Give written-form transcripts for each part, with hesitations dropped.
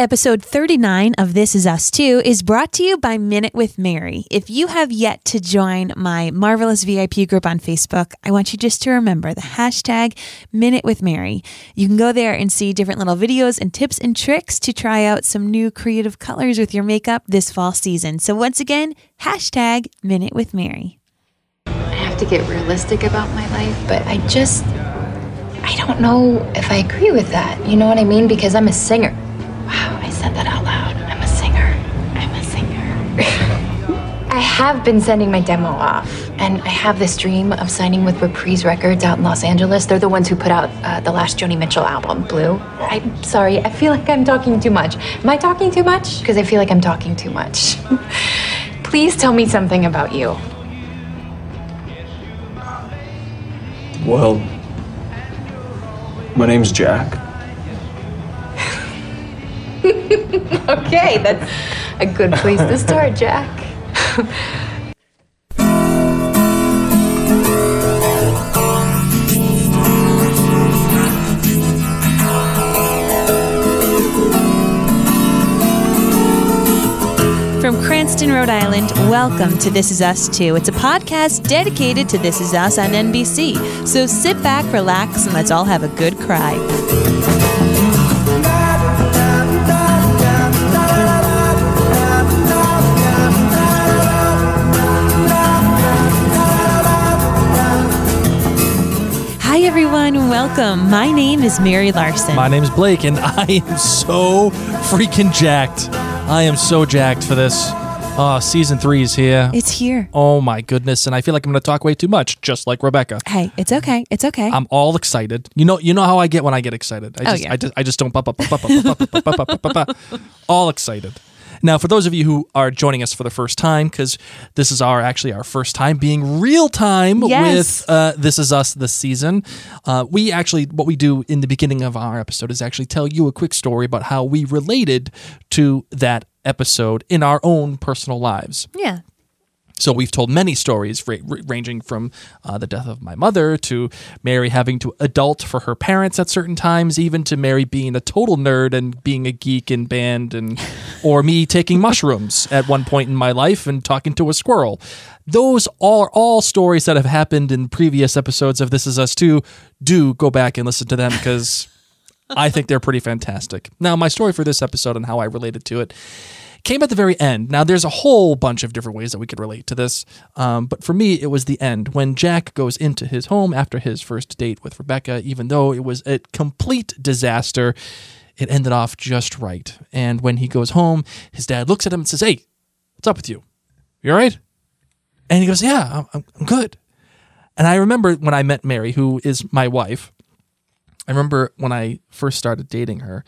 Episode 39 of This Is Us 2 is brought to you by Minute with Mary. If you have yet to join my marvelous VIP group on Facebook, I want you just to remember the hashtag Minute with Mary. You can go there and see different little videos and tips and tricks to try out some new creative colors with your makeup this fall season. So once again, hashtag Minute with Mary. I have to get realistic about my life, but I don't know if I agree with that. You know what I mean? Because I'm a singer. Wow, I said that out loud. I'm a singer. I'm a singer. I have been sending my demo off, and I have this dream of signing with Reprise Records out in Los Angeles. They're the ones who put out the last Joni Mitchell album, Blue. I'm sorry, I feel like I'm talking too much. Am I talking too much? Because I feel like I'm talking too much. Please tell me something about you. Well, my name's Jack. Okay, that's a good place to start, Jack. From Cranston, Rhode Island, welcome to This Is Us 2. It's a podcast dedicated to This Is Us on NBC. So sit back, relax, and let's all have a good cry. Hi everyone, welcome. My name is Mary Larson. My name's Blake, and I am so freaking jacked. I am so jacked for this. Season 3 is here. It's here. Oh my goodness, and I feel like I'm going to talk way too much, just like Rebecca. Hey, it's okay. It's okay. I'm all excited. You know how I get when I get excited. I just don't all excited. Now, for those of you who are joining us for the first time, because this is our first time being real time with This Is Us this season, what we do in the beginning of our episode is actually tell you a quick story about how we related to that episode in our own personal lives. Yeah. So we've told many stories ranging from the death of my mother to Mary having to adult for her parents at certain times, even to Mary being a total nerd and being a geek in band, or me taking mushrooms at one point in my life and talking to a squirrel. Those are all stories that have happened in previous episodes of This Is Us 2. Do go back and listen to them because I think they're pretty fantastic. Now, my story for this episode and how I related to it came at the very end. Now, there's a whole bunch of different ways that we could relate to this, but for me, it was the end. When Jack goes into his home after his first date with Rebecca, even though it was a complete disaster, it ended off just right. And when he goes home, his dad looks at him and says, "Hey, what's up with you? You all right?" And he goes, "Yeah, I'm good." And I remember when I met Mary, who is my wife, I remember when I first started dating her,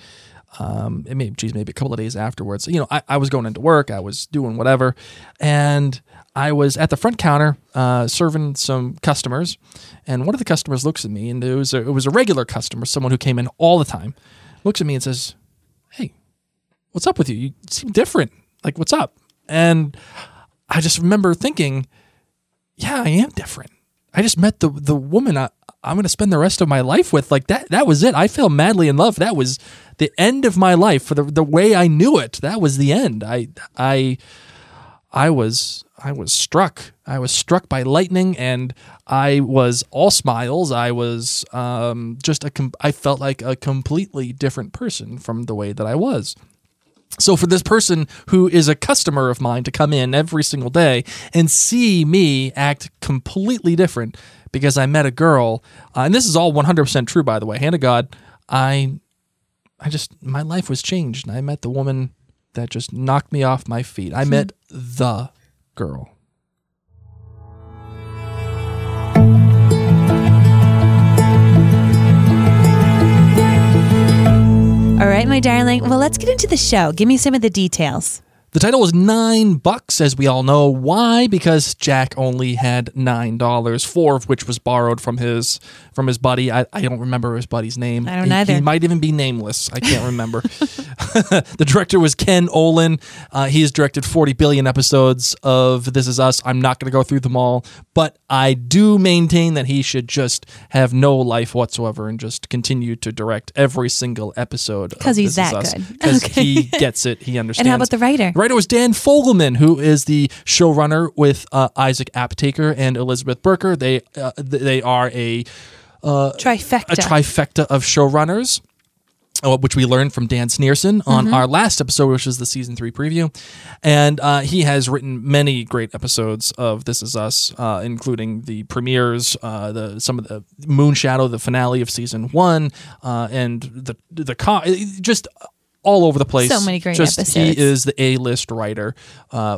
maybe a couple of days afterwards, I was going into work, I was doing whatever, and I was at the front counter serving some customers, and one of the customers looks at me, and it was a regular customer, someone who came in all the time, looks at me and says, "Hey, what's up with you? You seem different. Like, what's up?" And I just remember thinking, yeah, I am different. I just met the woman I'm going to spend the rest of my life with. Like, that was it. I fell madly in love. That was the end of my life for the way I knew it. That was the end. I was struck. I was struck by lightning, and I was all smiles. I was I felt like a completely different person from the way that I was. So for this person who is a customer of mine to come in every single day and see me act completely different because I met a girl, and this is all 100% true, by the way, hand of God, I just my life was changed, and I met the woman that just knocked me off my feet. I met the girl. All right, my darling. Well, let's get into the show. Give me some of the details. The title was $9, as we all know. Why? Because Jack only had $9, 4 of which was borrowed from his from his buddy. I don't remember his buddy's name. I don't either. He might even be nameless. I can't remember. The director was Ken Olin. He has directed 40 billion episodes of This Is Us. I'm not going to go through them all, but I do maintain that he should just have no life whatsoever and just continue to direct every single episode of This Is Us. Because he's that good. Because he gets it. He understands. And how about the writer? The writer was Dan Fogelman, who is the showrunner with Isaac Aptaker and Elizabeth Berger. They are a trifecta of showrunners, which we learned from Dan Snierson on our last episode, which was the season 3 preview. And he has written many great episodes of This Is Us, including the premieres, some of the Moonshadow, the finale of season 1, and just all over the place. So many great episodes. He is the A-list writer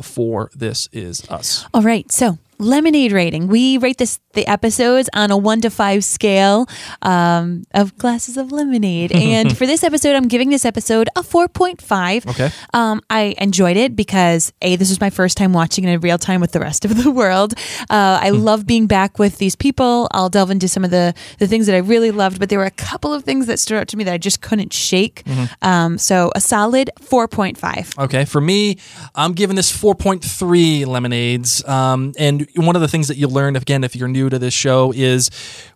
for This Is Us. All right, so lemonade rating. We rate the episodes on a 1 to 5 scale of glasses of lemonade. And for this episode, I'm giving this episode a 4.5. Okay. I enjoyed it because this was my first time watching it in real time with the rest of the world. I love being back with these people. I'll delve into some of the things that I really loved, but there were a couple of things that stood out to me that I just couldn't shake. So a solid 4.5. Okay. For me, I'm giving this 4.3 lemonades. And one of the things that you learned, again, if you're new to this show, is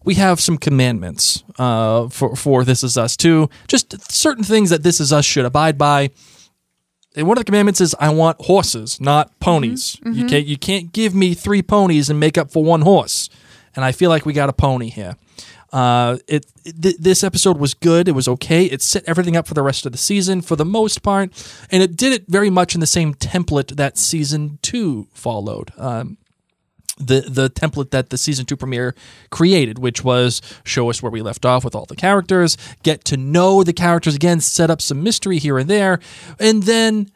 we have some commandments for This Is Us too. Just certain things that This Is Us should abide by. And one of the commandments is I want horses, not ponies. You can't give me 3 ponies and make up for 1 horse. And I feel like we got a pony here. This episode was good. It was okay. It set everything up for the rest of the season for the most part. And it did it very much in the same template that season 2 followed. The template that the season 2 premiere created, which was show us where we left off with all the characters, get to know the characters again, set up some mystery here and there, and then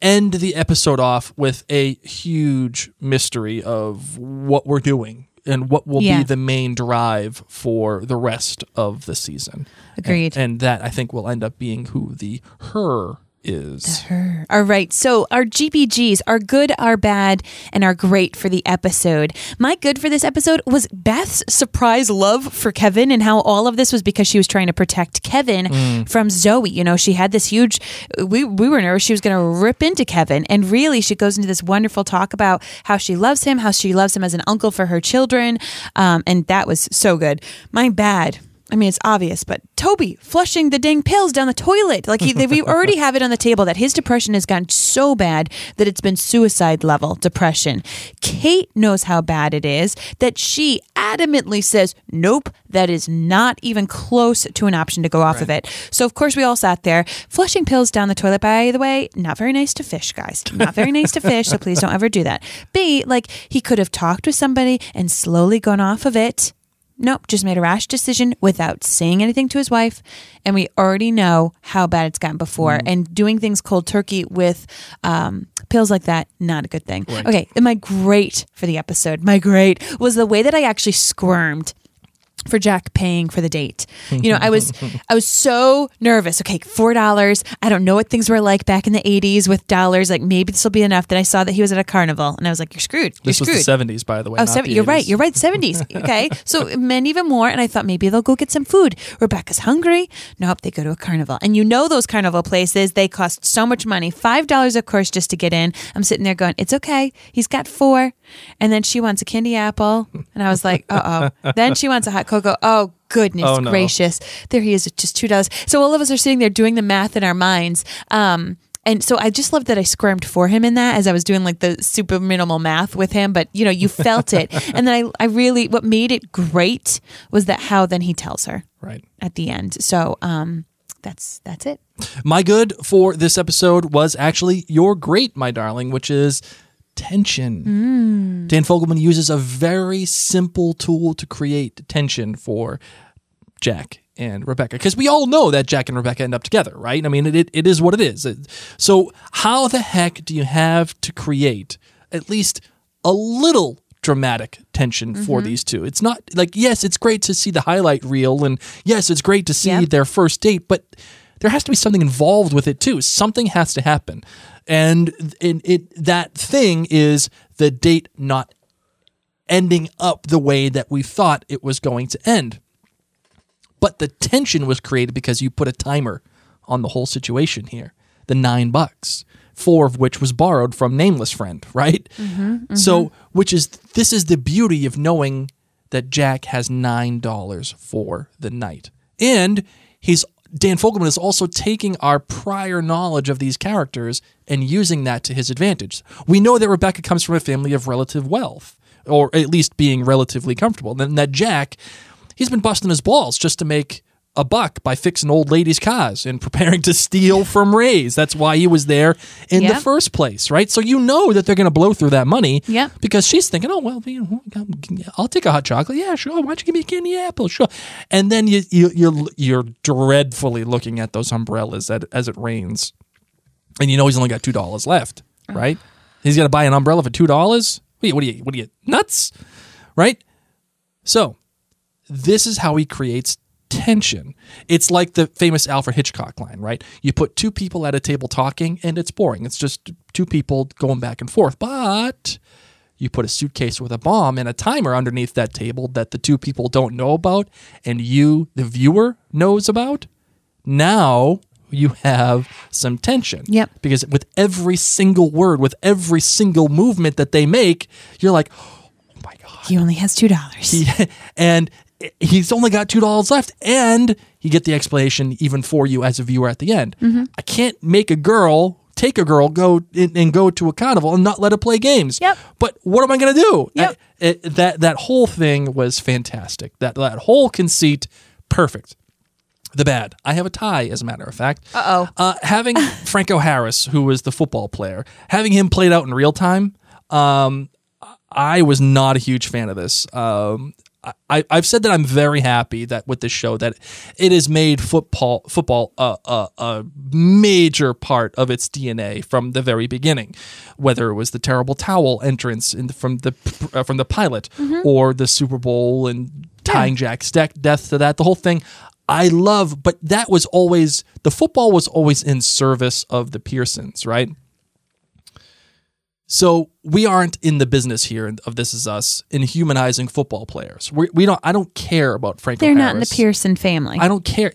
end the episode off with a huge mystery of what we're doing and what will be the main drive for the rest of the season. Agreed. And that, I think, will end up being who the her is. Her. All right. So our GBGs are good, our bad, and our great for the episode. My good for this episode was Beth's surprise love for Kevin and how all of this was because she was trying to protect Kevin from Zoe. You know, she had this huge, we were nervous she was going to rip into Kevin. And really, she goes into this wonderful talk about how she loves him, as an uncle for her children. And that was so good. My bad. I mean, it's obvious, but Toby flushing the dang pills down the toilet. Like we already have it on the table that his depression has gotten so bad that it's been suicide level depression. Kate knows how bad it is that she adamantly says, nope, that is not even close to an option to go off of it. So of course we all sat there flushing pills down the toilet. By the way, not very nice to fish, guys. Not very nice to fish. So please don't ever do that. B, like he could have talked with somebody and slowly gone off of it. Nope, just made a rash decision without saying anything to his wife. And we already know how bad it's gotten before. And doing things cold turkey with pills like that, not a good thing. Right. Okay, and my great for the episode, my great was the way that I actually squirmed for Jack paying for the date. You know, I was so nervous. Okay, $4. I don't know what things were like back in the 80s with dollars. Like maybe this will be enough. Then I saw that he was at a carnival and I was like, you're screwed. This was the 70s, by the way. Oh, you're right. 70s. Okay. So men even more. And I thought maybe they'll go get some food. Rebecca's hungry. Nope, they go to a carnival. And you know those carnival places, they cost so much money. $5 of course just to get in. I'm sitting there going, it's okay. He's got 4. And then she wants a candy apple. And I was like, uh-oh. Then she wants a hot cocoa. Oh, goodness gracious. There he is, just $2. So all of us are sitting there doing the math in our minds. And so I just loved that I squirmed for him in that as I was doing like the super minimal math with him. But, you know, you felt it. And then I really, what made it great was that how then he tells her right at the end. So that's it. My good for this episode was actually your great, my darling, which is tension. Dan Fogelman uses a very simple tool to create tension for Jack and Rebecca, because we all know that Jack and Rebecca end up together, right? I mean, it is what it is. So how the heck do you have to create at least a little dramatic tension for these two? It's not like, yes, it's great to see the highlight reel, and yes, it's great to see their first date, but there has to be something involved with it too. Something has to happen. And that thing is the date not ending up the way that we thought it was going to end. But the tension was created because you put a timer on the whole situation here. The $9, $4 of which was borrowed from Nameless Friend, right? So, this is the beauty of knowing that Jack has $9 for the night. And Dan Fogelman is also taking our prior knowledge of these characters and using that to his advantage. We know that Rebecca comes from a family of relative wealth, or at least being relatively comfortable. And that Jack, he's been busting his balls just to make a buck by fixing old ladies' cars and preparing to steal from Ray's. That's why he was there in the first place, right? So you know that they're going to blow through that money because she's thinking, oh, well, I'll take a hot chocolate. Yeah, sure. Why don't you give me a candy apple? Sure. And then you're dreadfully looking at those umbrellas as it rains. And you know he's only got $2 left, right? He's got to buy an umbrella for $2? What are you, nuts? Right? So this is how he creates tension. It's like the famous Alfred Hitchcock line, right? You put two people at a table talking and it's boring. It's just two people going back and forth. But you put a suitcase with a bomb and a timer underneath that table that the two people don't know about and you, the viewer, knows about. Now you have some tension. Yep. Because with every single word, with every single movement that they make, you're like, oh my God. He only has $2. And he's only got $2 left, and you get the explanation even for you as a viewer at the end. Mm-hmm. I can't make a girl take a girl go to a carnival and not let her play games. Yep. But what am I going to do? Yep. That whole thing was fantastic. That whole conceit, perfect. The bad. I have a tie, as a matter of fact. Uh-oh. Having Franco Harris, who was the football player, having him played out in real time, I was not a huge fan of this. I've said that I'm very happy that with this show that it has made football a major part of its DNA from the very beginning, whether it was the terrible towel entrance from the pilot or the Super Bowl and tying Jack's death to that, the whole thing. I love, but that was always, the football was always in service of the Pearsons, right? So we aren't in the business here of This Is Us in humanizing football players. I don't care about Franco Harris. They're not in the Pearson family. I don't care.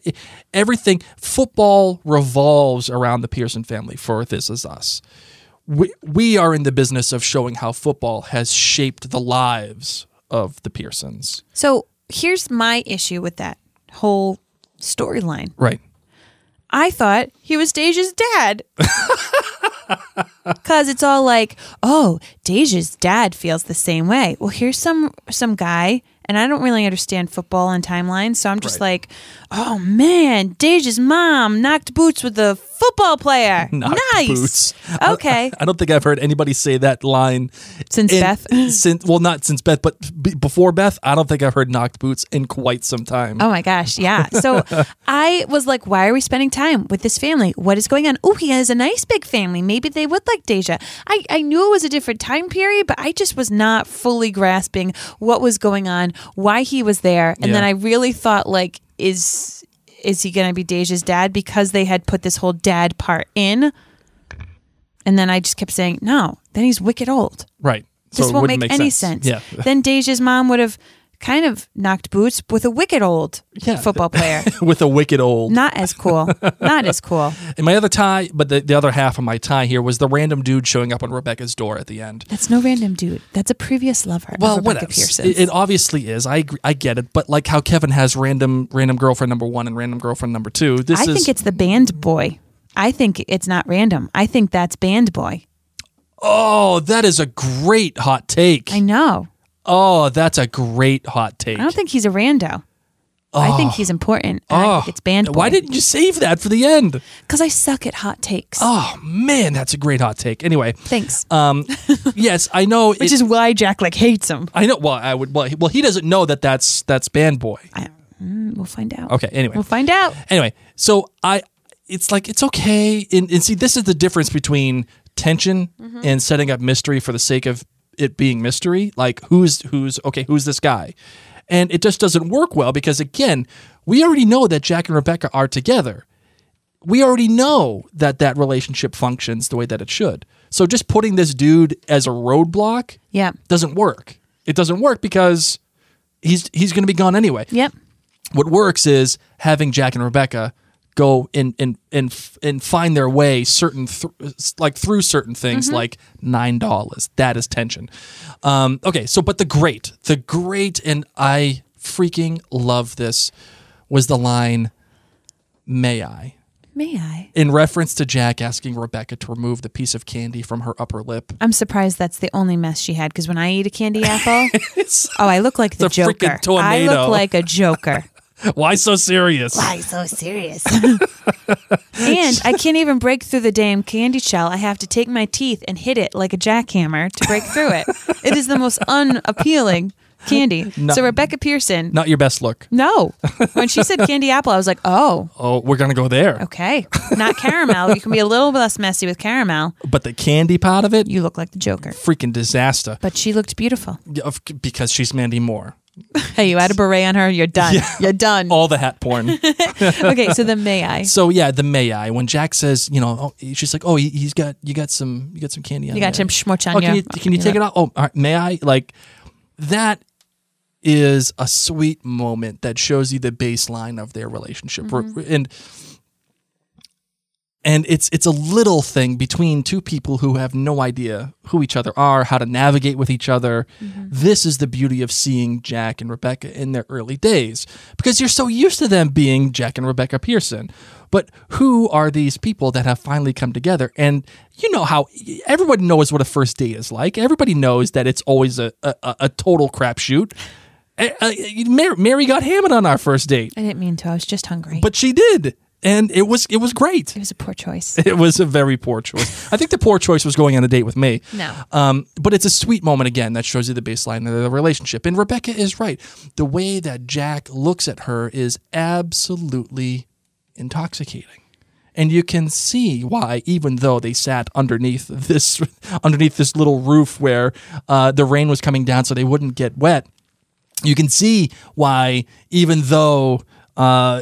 Football revolves around the Pearson family for This Is Us. We are in the business of showing how football has shaped the lives of the Pearsons. So here's my issue with that whole storyline. Right. I thought he was Deja's dad. Because it's all like, oh, Deja's dad feels the same way. Well, here's some guy, and I don't really understand football and timelines, so I'm just like, oh, man, Deja's mom knocked boots with a football player. Nice. Boots. Okay. I don't think I've heard anybody say that line. Not since Beth, but before Beth, I don't think I've heard knocked boots in quite some time. Oh, my gosh, yeah. So I was like, why are we spending time with this family? What is going on? Oh, he has a nice big family. Maybe they would like Deja. I knew it was a different time period, but I just was not fully grasping what was going on, why he was there. And then I really thought, like, is he going to be Deja's dad? Because they had put this whole dad part in. And then I just kept saying, no, then he's wicked old. Right. So this won't make any sense. Yeah. Then Deja's mom would have kind of knocked boots with a wicked old football player. With a wicked old. Not as cool. Not as cool. And my other tie, but the other half of my tie here was the random dude showing up on Rebecca's door at the end. That's no random dude. That's a previous lover. Well, what else? It obviously is. I agree. I get it. But like how Kevin has random girlfriend number 1 and random girlfriend number 2. I think it's the band boy. I think it's not random. I think that's band boy. Oh, that is a great hot take. I know. Oh, that's a great hot take. I don't think he's a rando. Oh. I think he's important. I think it's band boy. Why didn't you save that for the end? Because I suck at hot takes. Oh, man, that's a great hot take. Anyway. Thanks. Yes, I know. Which is why Jack hates him. I know. Well, he doesn't know that that's band boy. We'll find out. Okay, anyway. We'll find out. Anyway, so it's like, it's okay. And see, this is the difference between tension and setting up mystery for the sake of it being mystery, like who's this guy? And it just doesn't work well because, again, we already know that Jack and Rebecca are together. We already know that relationship functions the way that it should. So just putting this dude as a roadblock doesn't work. It doesn't work because he's going to be gone anyway. Yep. What works is having Jack and Rebecca go and find their way certain through certain things, mm-hmm. like $9. That is tension. Okay, so but the great, and I freaking love this, was the line, "May I?" May I? In reference to Jack asking Rebecca to remove the piece of candy from her upper lip. I'm surprised that's the only mess she had, because when I eat a candy apple, I look like the Joker. I look like a Joker. Why so serious? Why so serious? And I can't even break through the damn candy shell. I have to take my teeth and hit it like a jackhammer to break through it. It is the most unappealing candy. No, so Rebecca Pearson. Not your best look. No. When she said candy apple, I was like, oh. Oh, we're going to go there. Okay. Not caramel. You can be a little less messy with caramel. But the candy part of it? You look like the Joker. Freaking disaster. But she looked beautiful. Because she's Mandy Moore. Hey, you add a beret on her, you're done. Yeah. You're done. All the hat porn. Okay, so the may I. So yeah, the may I. When Jack says, she's like, oh, you got some candy on you. You got some schmutz on you. Can you take it off? Oh, all right, may I? Like, that is a sweet moment that shows you the baseline of their relationship. Mm-hmm. And it's a little thing between two people who have no idea who each other are, how to navigate with each other. Mm-hmm. This is the beauty of seeing Jack and Rebecca in their early days, because you're so used to them being Jack and Rebecca Pearson. But who are these people that have finally come together? And you know how everyone knows what a first date is like. Everybody knows that it's always a total crapshoot. Mary got hammered on our first date. I didn't mean to. I was just hungry. But she did. And it was great. It was a poor choice. It was a very poor choice. I think the poor choice was going on a date with me. No. But it's a sweet moment, again, that shows you the baseline of the relationship. And Rebecca is right. The way that Jack looks at her is absolutely intoxicating. And you can see why, even though they sat underneath this little roof where the rain was coming down so they wouldn't get wet, you can see why, even though...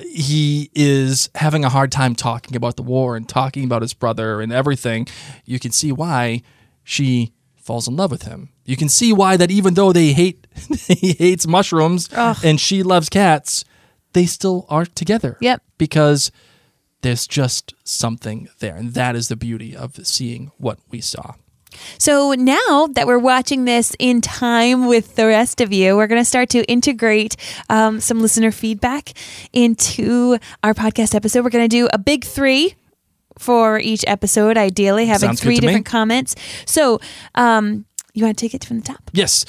he is having a hard time talking about the war and talking about his brother and everything. You can see why she falls in love with him. You can see why that even though he hates mushrooms, ugh, and she loves cats, they still are together. Yep. Because there's just something there. And that is the beauty of seeing what we saw. So now that we're watching this in time with the rest of you, we're going to start to integrate some listener feedback into our podcast episode. We're going to do a big three for each episode, ideally having three different comments. So you want to take it from the top? Yes.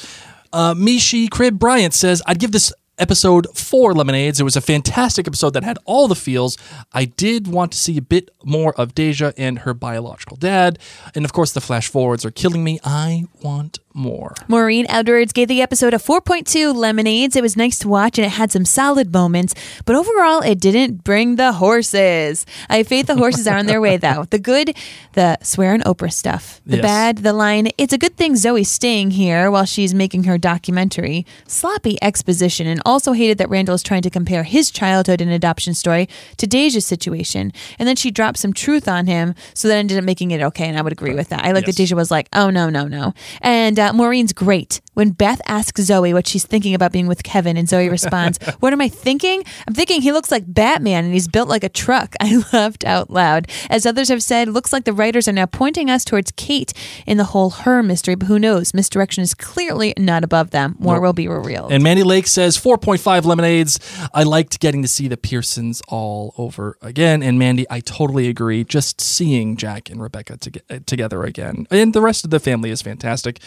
Mishi Crib Bryant says, I'd give this episode 4 lemonades. It was a fantastic episode that had all the feels. I did want to see a bit more of Deja and her biological dad. And of course, the flash forwards are killing me. I want more. Maureen Edwards gave the episode a 4.2 lemonades. It was nice to watch and it had some solid moments, but overall it didn't bring the horses. I have faith the horses are on their way though. The good, the swear and Oprah stuff. The bad, the line, it's a good thing Zoe's staying here while she's making her documentary. Sloppy exposition, and also hated that Randall is trying to compare his childhood and adoption story to Deja's situation. And then she dropped some truth on him, so that ended up making it okay, and I would agree with that. I like that Deja was like, oh, no. And Maureen's great. When Beth asks Zoe what she's thinking about being with Kevin, and Zoe responds, what am I thinking? I'm thinking he looks like Batman and he's built like a truck. I laughed out loud. As others have said, looks like the writers are now pointing us towards Kate in the whole her mystery, but who knows? Misdirection is clearly not above them. More will be revealed. And Mandy Lake says, 4.5 lemonades. I liked getting to see the Pearsons all over again. And Mandy, I totally agree. Just seeing Jack and Rebecca together again. And the rest of the family is fantastic.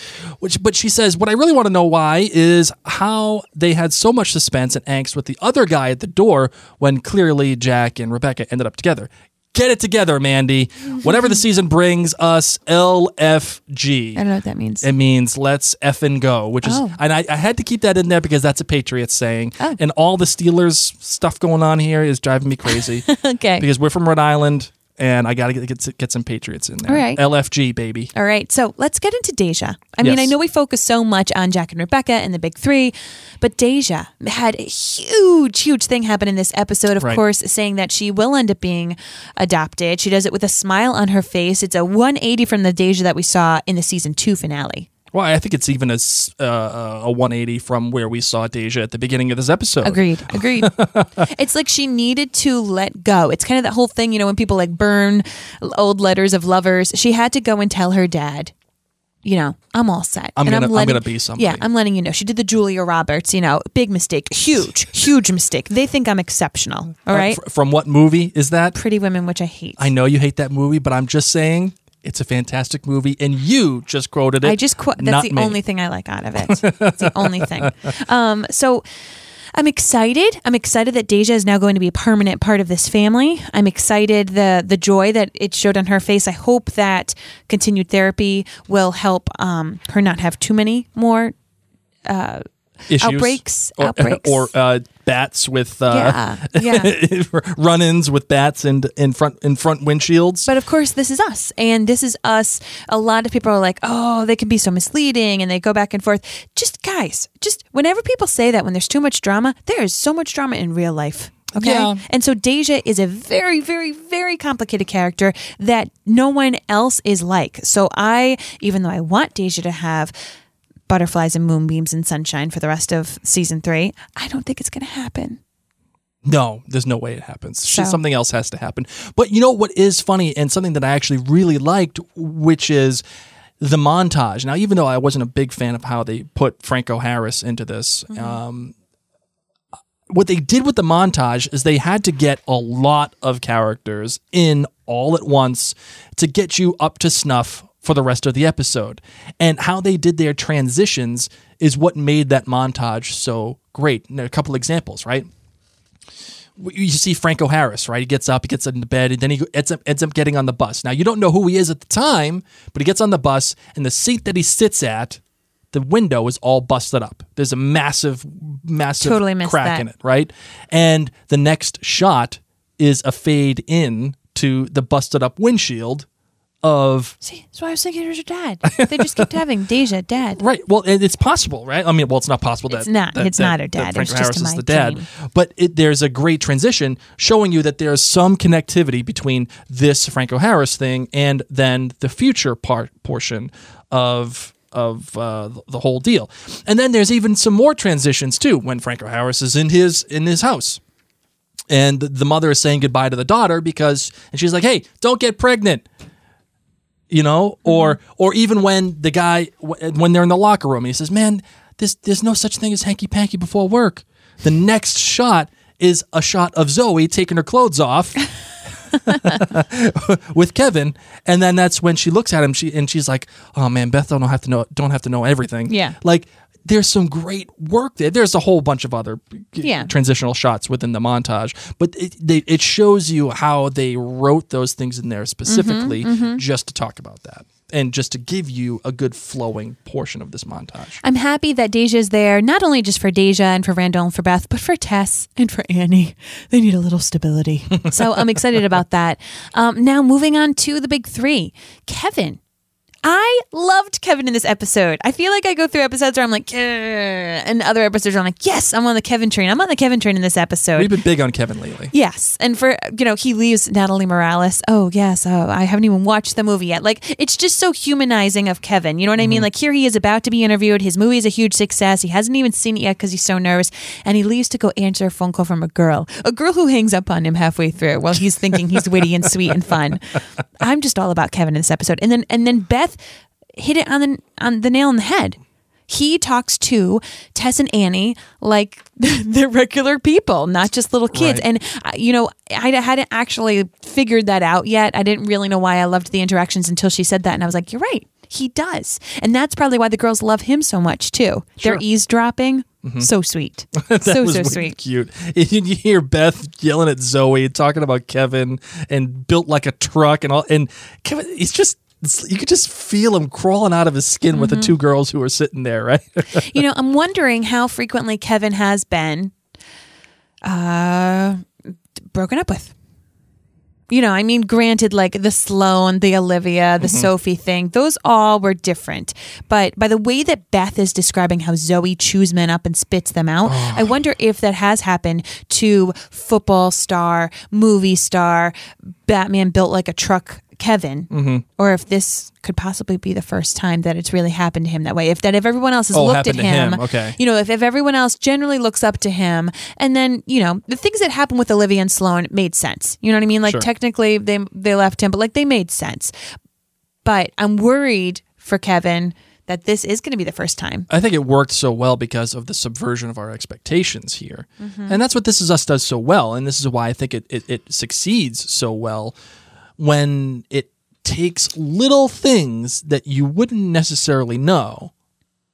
But she says, what I really want to know why is how they had so much suspense and angst with the other guy at the door when clearly Jack and Rebecca ended up together. Get it together, Mandy. Whatever the season brings us, LFG. I don't know what that means. It means let's effing go, which is, and I had to keep that in there because that's a Patriots saying. Oh. And all the Steelers stuff going on here is driving me crazy. Okay. Because we're from Rhode Island and I got to get some Patriots in there. All right. LFG, baby. All right. So let's get into Deja. I mean, I know we focus so much on Jack and Rebecca and the big three, but Deja had a huge thing happen in this episode, of course, saying that she will end up being adopted. She does it with a smile on her face. It's a 180 from the Deja that we saw in the season 2 finale. Well, I think it's even a 180 from where we saw Deja at the beginning of this episode. Agreed. It's like she needed to let go. It's kind of that whole thing, you know, when people like burn old letters of lovers. She had to go and tell her dad, you know, I'm all set. I'm going to be something. Yeah, I'm letting you know. She did the Julia Roberts, you know, big mistake. Huge mistake. They think I'm exceptional, all right? From what movie is that? Pretty Women, which I hate. I know you hate that movie, but I'm just saying... It's a fantastic movie, and you just quoted it. I just quote. That's the only thing I like out of it. It's the only thing. So I'm excited. I'm excited that Deja is now going to be a permanent part of this family. I'm excited the joy that it showed on her face. I hope that continued therapy will help her not have too many more issues. Outbreaks. Or bats with run-ins with bats and in front windshields. But of course, This Is Us, and This Is Us. A lot of people are like, "Oh, they can be so misleading," and they go back and forth. Just guys, whenever people say that, when there's too much drama, there is so much drama in real life. Okay, yeah. And so Deja is a very, very, very complicated character that no one else is like. So even though I want Deja to have butterflies and moonbeams and sunshine for the rest of season 3. I don't think it's going to happen. No, there's no way it happens. So. Something else has to happen. But you know what is funny and something that I actually really liked, which is the montage. Now, even though I wasn't a big fan of how they put Franco Harris into this, mm-hmm. What they did with the montage is they had to get a lot of characters in all at once to get you up to snuff for the rest of the episode. And how they did their transitions is what made that montage so great. And a couple examples, right? You see Franco Harris, right? He gets up, he gets into bed, and then he ends up getting on the bus. Now, you don't know who he is at the time, but he gets on the bus, and the seat that he sits at, the window is all busted up. There's a massive totally missed crack in it, right? And the next shot is a fade in to the busted up windshield of... See, that's why I was thinking it was your dad. They just kept having Deja, dad. Right. Well, it's possible, right? I mean, well, it's not possible that... It's not her dad. Frank Harris is the dad. But there's a great transition showing you that there is some connectivity between this Franco Harris thing and then the future portion of the whole deal. And then there's even some more transitions, too, when Franco Harris is in his house. And the mother is saying goodbye to the daughter and she's like, hey, don't get pregnant. You know, or even when the guy, when they're in the locker room, he says, man, there's no such thing as hanky-panky before work. The next shot is a shot of Zoe taking her clothes off with Kevin. And then that's when she looks at him and she's like, oh, man, Beth don't have to know everything. Yeah. Like, there's some great work there. There's a whole bunch of other transitional shots within the montage, but it shows you how they wrote those things in there specifically just to talk about that and just to give you a good flowing portion of this montage. I'm happy that Deja's there, not only just for Deja and for Randall and for Beth, but for Tess and for Annie. They need a little stability. So I'm excited about that. Now moving on to the big three. Kevin. I loved Kevin in this episode. I feel like I go through episodes where I'm like, and other episodes where I'm like, yes, I'm on the Kevin train. I'm on the Kevin train in this episode. We've been big on Kevin lately. Yes. And he leaves Natalie Morales. Oh, yes. Oh, I haven't even watched the movie yet. Like, it's just so humanizing of Kevin. You know what I mean? Mm-hmm. Like, here he is about to be interviewed. His movie is a huge success. He hasn't even seen it yet because he's so nervous. And he leaves to go answer a phone call from a girl who hangs up on him halfway through while he's thinking he's witty and sweet and fun. I'm just all about Kevin in this episode. And then Beth hit it on the nail on the head. He talks to Tess and Annie like they're regular people, not just little kids. Right. And, I hadn't actually figured that out yet. I didn't really know why I loved the interactions until she said that. And I was like, you're right. He does. And that's probably why the girls love him so much, too. Sure. They're eavesdropping. Mm-hmm. So sweet. so sweet. Cute. And you hear Beth yelling at Zoe, talking about Kevin and built like a truck and all. And Kevin, he's just... You could just feel him crawling out of his skin with the two girls who are sitting there, right? I'm wondering how frequently Kevin has been broken up with. Granted, like the Sloane, the Olivia, the Sophie thing, those all were different. But by the way that Beth is describing how Zoe chews men up and spits them out, I wonder if that has happened to football star, movie star, Batman built like a truck Kevin, mm-hmm. or if this could possibly be the first time that it's really happened to him that way. If everyone else has looked at him, okay. You know, if everyone else generally looks up to him, and then, you know, the things that happened with Olivia and Sloane made sense. You know what I mean? Like sure. Technically they left him, but like they made sense. But I'm worried for Kevin that this is going to be the first time. I think it worked so well because of the subversion of our expectations here. Mm-hmm. And that's what This Is Us does so well. And this is why I think it succeeds so well, when it takes little things that you wouldn't necessarily know,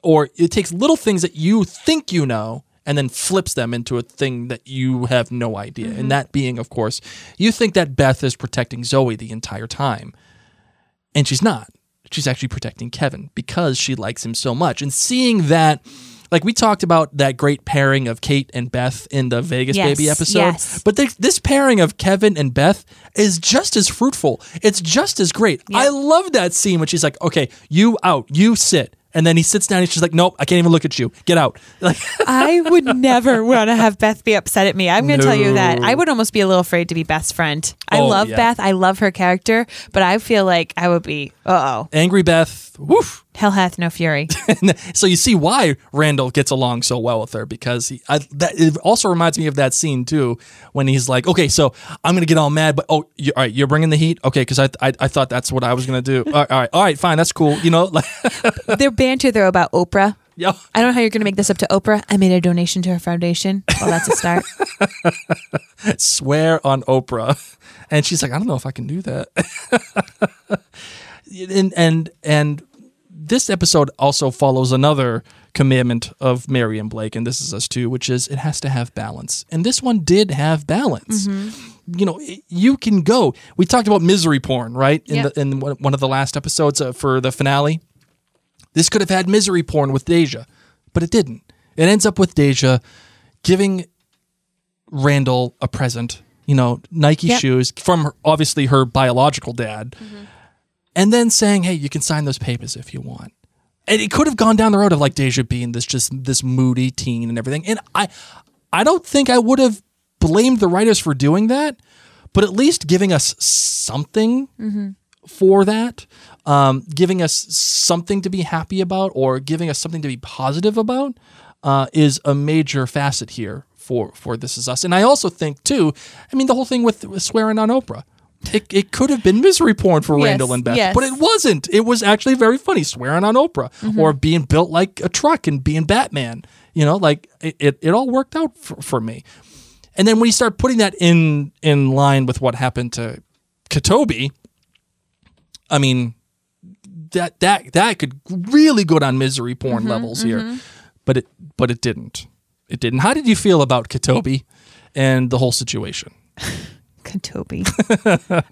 or it takes little things that you think you know and then flips them into a thing that you have no idea. Mm-hmm. And that being, of course, you think that Beth is protecting Zoe the entire time. And she's not. She's actually protecting Kevin because she likes him so much. And seeing that, like we talked about that great pairing of Kate and Beth in the Vegas Baby episode, but this pairing of Kevin and Beth is just as fruitful. It's just as great. Yep. I love that scene when she's like, okay, you out, you sit. And then he sits down and she's like, nope, I can't even look at you. Get out. Like, I would never want to have Beth be upset at me. I'm going to tell you that. I would almost be a little afraid to be Beth's friend. I love Beth. I love her character. But I feel like I would be, angry Beth. Woof. Hell hath no fury. So you see why Randall gets along so well with her, because it also reminds me of that scene too, when he's like, okay, so I'm going to get all mad, but all right, you're bringing the heat? Okay, because I thought that's what I was going to do. All right, fine, that's cool. You know, like they're banter, though, about Oprah. Yep. I don't know how you're going to make this up to Oprah. I made a donation to her foundation. Well, that's a start. Swear on Oprah. And she's like, I don't know if I can do that. And this episode also follows another commandment of Mary and Blake, and This Is Us too, which is it has to have balance. And this one did have balance. Mm-hmm. You know, you can go. We talked about misery porn, right? In one of the last episodes for the finale. This could have had misery porn with Deja, but it didn't. It ends up with Deja giving Randall a present, you know, Nike shoes from obviously her biological dad, mm-hmm. and then saying, hey, you can sign those papers if you want. And it could have gone down the road of like Deja being this moody teen and everything. And I don't think I would have blamed the writers for doing that, but at least giving us something mm-hmm. for that. Giving us something to be happy about, or giving us something to be positive about, is a major facet here for This Is Us. And I also think, too, I mean, the whole thing with swearing on Oprah, it could have been misery porn for Randall and Beth, but it wasn't. It was actually very funny, swearing on Oprah, mm-hmm. or being built like a truck and being Batman. You know, like it all worked out for me. And then when you start putting that in line with what happened to Katobi, I mean, that could really go down misery porn mm-hmm, levels here, mm-hmm. but it didn't. It didn't. How did you feel about Katobi and the whole situation? Katobi,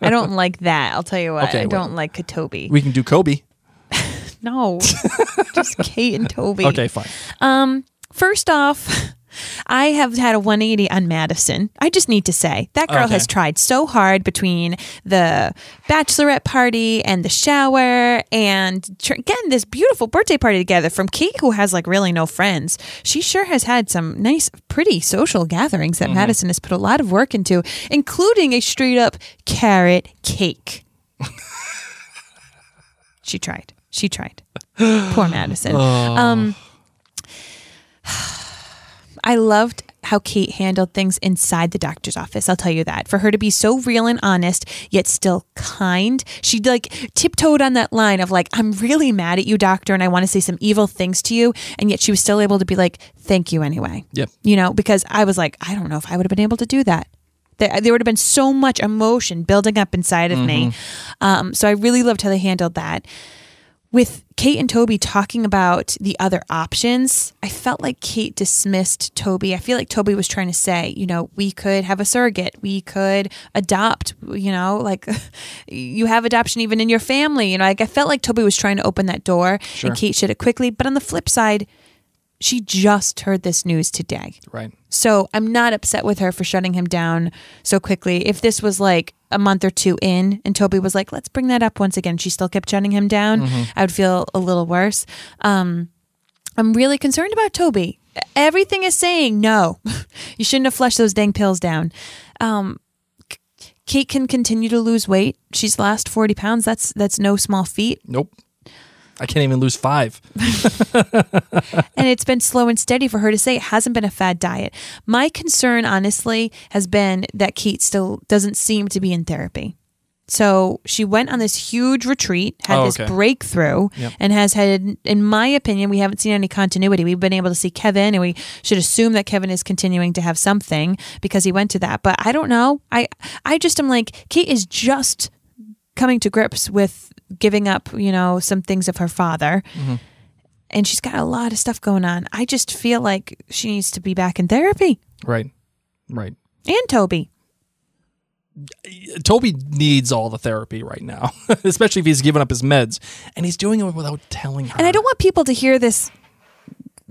I don't like that. I'll tell you what, okay, don't like Katobi. We can do Kobe. No, just Kate and Toby. Okay, fine. First off, I have had a 180 on Madison. I just need to say that girl has tried so hard between the bachelorette party and the shower and getting this beautiful birthday party together from Kate, who has like really no friends. She sure has had some nice, pretty social gatherings that mm-hmm. Madison has put a lot of work into, including a straight up carrot cake. She tried. Poor Madison. Oh. I loved how Kate handled things inside the doctor's office. I'll tell you that. For her to be so real and honest, yet still kind. She like tiptoed on that line of like, I'm really mad at you, doctor, and I want to say some evil things to you. And yet she was still able to be like, thank you anyway. Yep. You know, because I was like, I don't know if I would have been able to do that. There would have been so much emotion building up inside of mm-hmm. me. So I really loved how they handled that. With Kate and Toby talking about the other options, I felt like Kate dismissed Toby. I feel like Toby was trying to say, you know, we could have a surrogate. We could adopt, you know, like you have adoption even in your family. You know, like I felt like Toby was trying to open that door sure. and Kate shut it quickly. But on the flip side, she just heard this news today. Right. So I'm not upset with her for shutting him down so quickly. If this was like a month or two in and Toby was like, let's bring that up once again, she still kept shutting him down, mm-hmm. I would feel a little worse. I'm really concerned about Toby. Everything is saying, no, you shouldn't have flushed those dang pills down. Kate can continue to lose weight. She's lost 40 pounds. That's no small feat. Nope. I can't even lose 5. And it's been slow and steady for her to say it hasn't been a fad diet. My concern, honestly, has been that Kate still doesn't seem to be in therapy. So she went on this huge retreat, had this breakthrough, and has had, in my opinion, we haven't seen any continuity. We've been able to see Kevin, and we should assume that Kevin is continuing to have something because he went to that. But I don't know. I just am like, Kate is just coming to grips with giving up, you know, some things of her father. Mm-hmm. And she's got a lot of stuff going on. I just feel like she needs to be back in therapy. Right. Right. And Toby. Toby needs all the therapy right now, especially if he's given up his meds, and he's doing it without telling her. And I don't want people to hear this,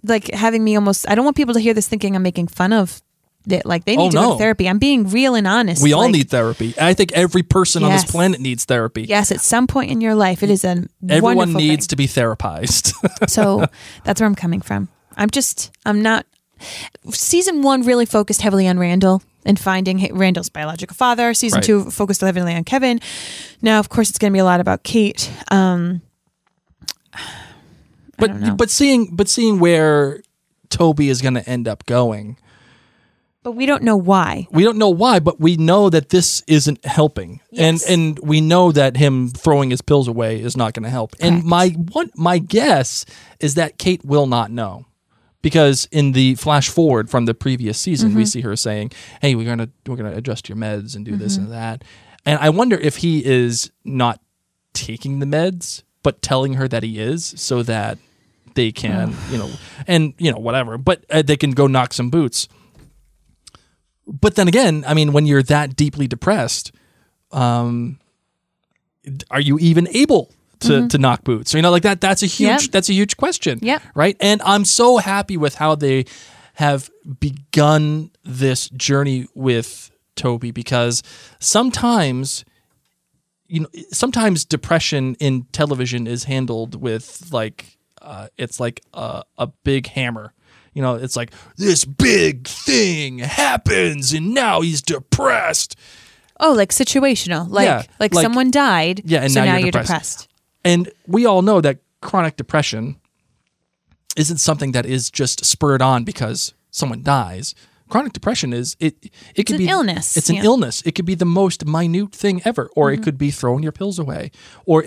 like having me almost, I don't want people to hear this thinking I'm making fun of it. Like they need to go to therapy. I'm being real and honest. We all need therapy. I think every person on this planet needs therapy. Yes. At some point in your life, it is a everyone needs to be therapized. So that's where I'm coming from. I'm not season 1 really focused heavily on Randall and finding Randall's biological father. Season 2 focused heavily on Kevin. Now, of course, it's going to be a lot about Kate. But seeing where Toby is going to end up going. But we don't know why. We don't know why, but we know that this isn't helping. Yes. And we know that him throwing his pills away is not going to help. Correct. And my guess is that Kate will not know. Because in the flash forward from the previous season, we see her saying, "Hey, we're gonna adjust your meds and do this and that." And I wonder if he is not taking the meds, but telling her that he is, so that they can, whatever. But they can go knock some boots. But then again, I mean, when you're that deeply depressed, are you even able to knock boots? So, that's a huge question. Yeah. Right. And I'm so happy with how they have begun this journey with Toby, because sometimes depression in television is handled with a big hammer. You know, it's like this big thing happens and now he's depressed. Oh, like situational. Like someone died. Yeah, and so now you're depressed. And we all know that chronic depression isn't something that is just spurred on because someone dies. Chronic depression is it's could be an illness. It's an illness. It could be the most minute thing ever, or it could be throwing your pills away,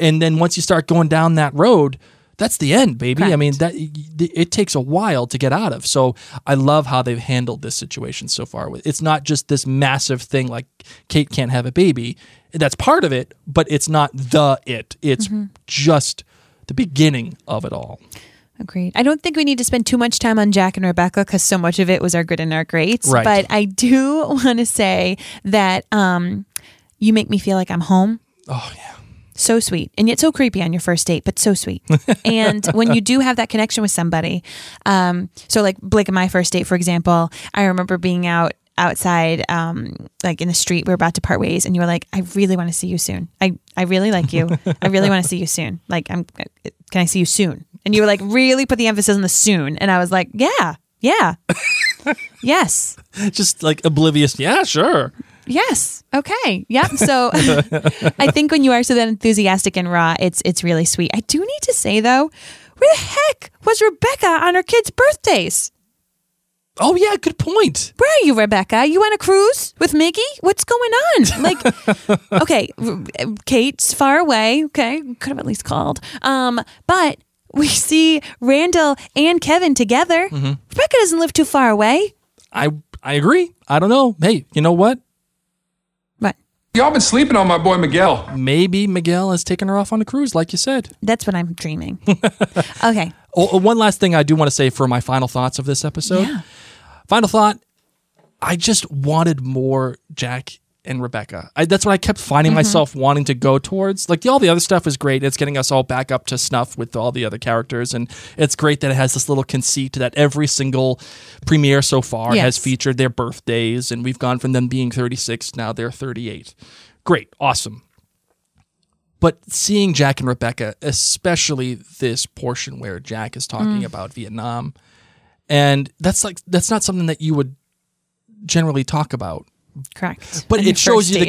and then once you start going down that road, that's the end, baby. Correct. I mean, that it takes a while to get out of. So I love how they've handled this situation so far. It's not just this massive thing like Kate can't have a baby. That's part of it, but it's not the it. It's just the beginning of it all. Agreed. I don't think we need to spend too much time on Jack and Rebecca because so much of it was our good and our greats. Right. But I do want to say that you make me feel like I'm home. Oh, yeah. So sweet. And yet so creepy on your first date, but so sweet. And when you do have that connection with somebody, so like Blake and my first date, for example, I remember being outside like in the street, we were about to part ways, and you were like, I really want to see you soon. I really like you. I really want to see you soon. Like, can I see you soon? And you were like, really put the emphasis on the soon. And I was like, yeah yes, just like oblivious. Yeah, sure. Yes. Okay. Yeah. So I think when you are so that enthusiastic and raw, it's really sweet. I do need to say though, where the heck was Rebecca on her kids' birthdays? Oh yeah, good point. Where are you, Rebecca? You on a cruise with Mickey? What's going on? Like, okay, Kate's far away. Okay, could have at least called. But we see Randall and Kevin together. Mm-hmm. Rebecca doesn't live too far away. I agree. I don't know. Hey, you know what? Y'all been sleeping on my boy Miguel. Maybe Miguel has taken her off on a cruise, like you said. That's what I'm dreaming. Okay. Oh, one last thing I do want to say for my final thoughts of this episode. Yeah. Final thought, I just wanted more Jack and Rebecca. That's what I kept finding myself wanting to go towards. Like, all the other stuff is great. It's getting us all back up to snuff with all the other characters. And it's great that it has this little conceit that every single premiere so far has featured their birthdays. And we've gone from them being 36, now they're 38. Great. Awesome. But seeing Jack and Rebecca, especially this portion where Jack is talking about Vietnam, and that's not something that you would generally talk about Correct. But it shows you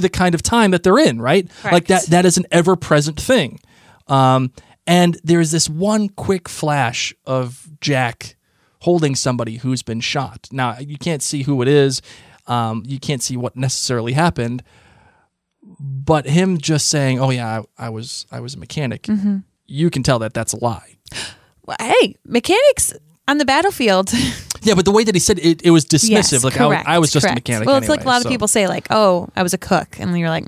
the kind of time that they're in, right? Correct. Like that is an ever-present thing. And there is this one quick flash of Jack holding somebody who's been shot. Now, you can't see who it is. You can't see what necessarily happened. But him just saying, "Oh yeah, I was a mechanic," mm-hmm. You can tell that that's a lie. Well, hey, mechanics on the battlefield. Yeah, but the way that he said it was dismissive. Yes, like I was just a mechanic. Well, it's anyway, like a lot of people say, like, "Oh, I was a cook," and you're like,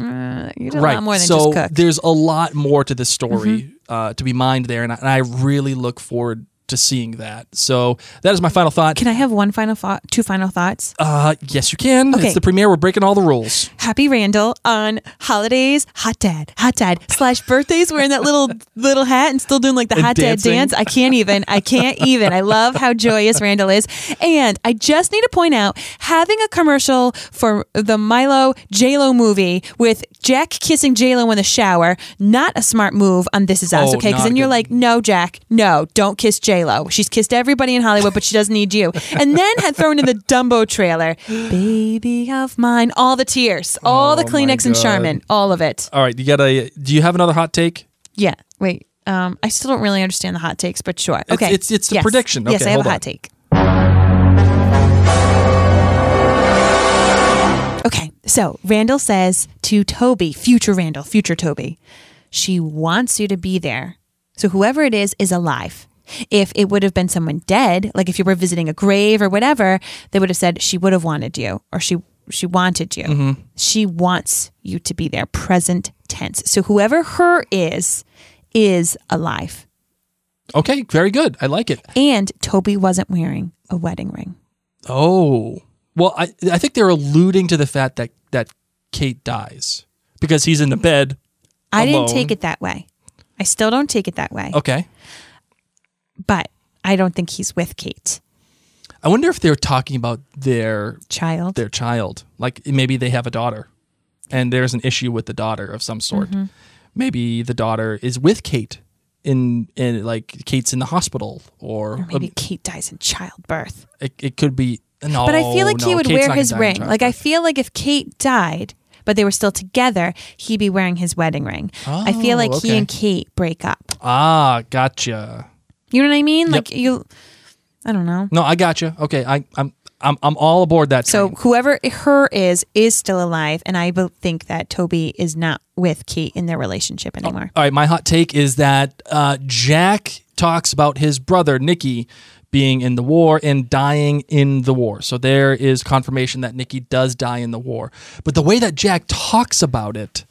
"You did a lot more than just cook." So there's a lot more to this story mm-hmm. To be mined there, and I really look forward to seeing that. So that is my final thought. Can I have one final thought? Two final thoughts? Yes, you can. Okay. It's the premiere. We're breaking all the rules. Happy Randall on holidays. Hot dad /birthdays wearing that little hat and still doing like the hot dad dance. I can't even. I love how joyous Randall is. And I just need to point out, having a commercial for the Milo J-Lo movie with Jack kissing J-Lo in the shower, not a smart move on This Is Us, okay? Because then you're like, no, Jack, no, don't kiss J-Lo. She's kissed everybody in Hollywood, but she doesn't need you. And then had thrown in the Dumbo trailer, "Baby of Mine," all the tears, all the Kleenex and Charmin, all of it. All right, do you have another hot take? Yeah, wait. I still don't really understand the hot takes, but sure. Okay, it's the prediction. Okay, yes, I have a hot take. Okay, so Randall says to Toby, future Toby, "She wants you to be there. So whoever it is alive. If it would have been someone dead, like if you were visiting a grave or whatever, they would have said she would have wanted you, or she wanted you." Mm-hmm. She wants you to be there, present tense. So whoever her is alive. Okay, very good. I like it. And Toby wasn't wearing a wedding ring. Oh. Well, I think they're alluding to the fact that Kate dies because he's in the bed alone. I didn't take it that way. I still don't take it that way. Okay. But I don't think he's with Kate. I wonder if they're talking about their child. Like maybe they have a daughter and there's an issue with the daughter of some sort. Mm-hmm. Maybe the daughter is with Kate in like Kate's in the hospital or maybe Kate dies in childbirth. It could be. No, but I feel like he would Kate's wear his ring. Like I feel like if Kate died but they were still together, he'd be wearing his wedding ring. Oh, I feel like he and Kate break up. Ah, gotcha. You know what I mean? Yep. Like I don't know. No, I got you. Okay, I'm all aboard that. So train. Whoever her is still alive, and I think that Toby is not with Kate in their relationship anymore. All right, my hot take is that Jack talks about his brother Nicky being in the war and dying in the war. So there is confirmation that Nicky does die in the war. But the way that Jack talks about it.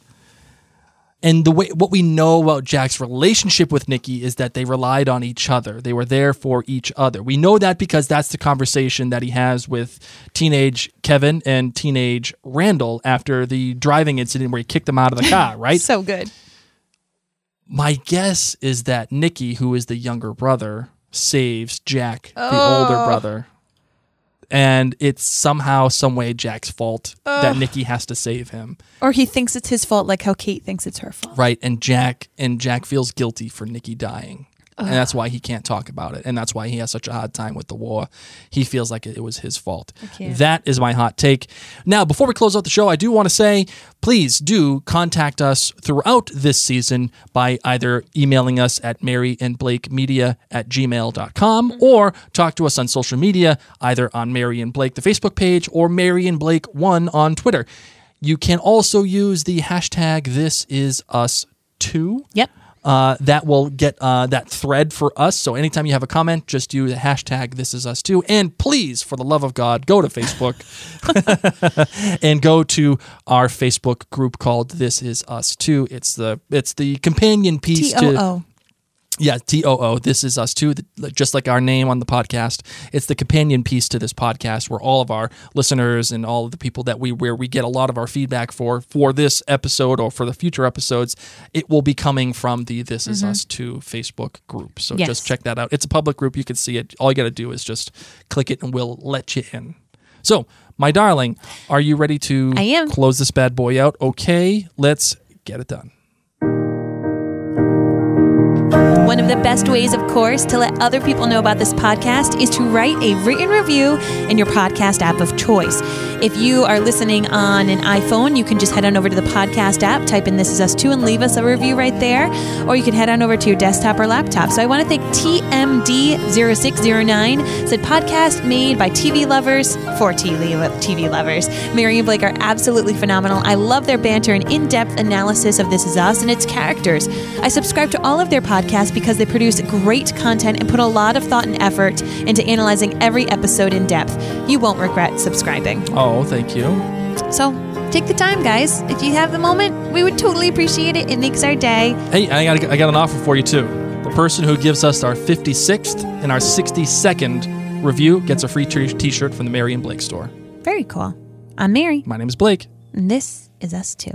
And what we know about Jack's relationship with Nicky is that they relied on each other. They were there for each other. We know that because that's the conversation that he has with teenage Kevin and teenage Randall after the driving incident where he kicked them out of the car, right? So good. My guess is that Nicky, who is the younger brother, saves Jack, the older brother. And it's somehow, some way, Jack's fault that Nicky has to save him, or he thinks it's his fault, like how Kate thinks it's her fault, right? And Jack feels guilty for Nicky dying, and that's why he can't talk about it, and that's why he has such a hard time with the war. He feels like it was his fault. That is my hot take. Now, before we close out the show, I do want to say, please do contact us throughout this season by either emailing us at maryandblakemedia@gmail.com or talk to us on social media, either on Mary and Blake, the Facebook page, or Mary and Blake 1 on Twitter. You can also use the hashtag ThisIsUs2. Yep. That will get that thread for us. So anytime you have a comment, just use the hashtag ThisIsUs2. And please, for the love of God, go to Facebook and go to our Facebook group called This Is Us 2. It's the companion piece to... Yeah, TOO, This Is Us 2, just like our name on the podcast. It's the companion piece to this podcast where all of our listeners and all of the people that where we get a lot of our feedback for this episode or for the future episodes, it will be coming from the This Is Us 2 Facebook group. So just check that out. It's a public group. You can see it. All you got to do is just click it and we'll let you in. So, my darling, are you ready to close this bad boy out? Okay, let's get it done. One of of the best ways, of course, to let other people know about this podcast is to write a written review in your podcast app of choice. If you are listening on an iPhone, you can just head on over to the podcast app, type in This Is Us 2 and leave us a review right there. Or you can head on over to your desktop or laptop. So I want to thank TMD0609, said podcast made by TV lovers for TV lovers. Mary and Blake are absolutely phenomenal. I love their banter and in-depth analysis of This Is Us and its characters. I subscribe to all of their podcasts because they produce great content and put a lot of thought and effort into analyzing every episode in depth. You won't regret subscribing. Oh, thank you. So take the time, guys. If you have the moment, we would totally appreciate it. It makes our day. Hey, I got an offer for you, too. The person who gives us our 56th and our 62nd review gets a free t-shirt from the Mary and Blake store. Very cool. I'm Mary. My name is Blake. And this is Us Too.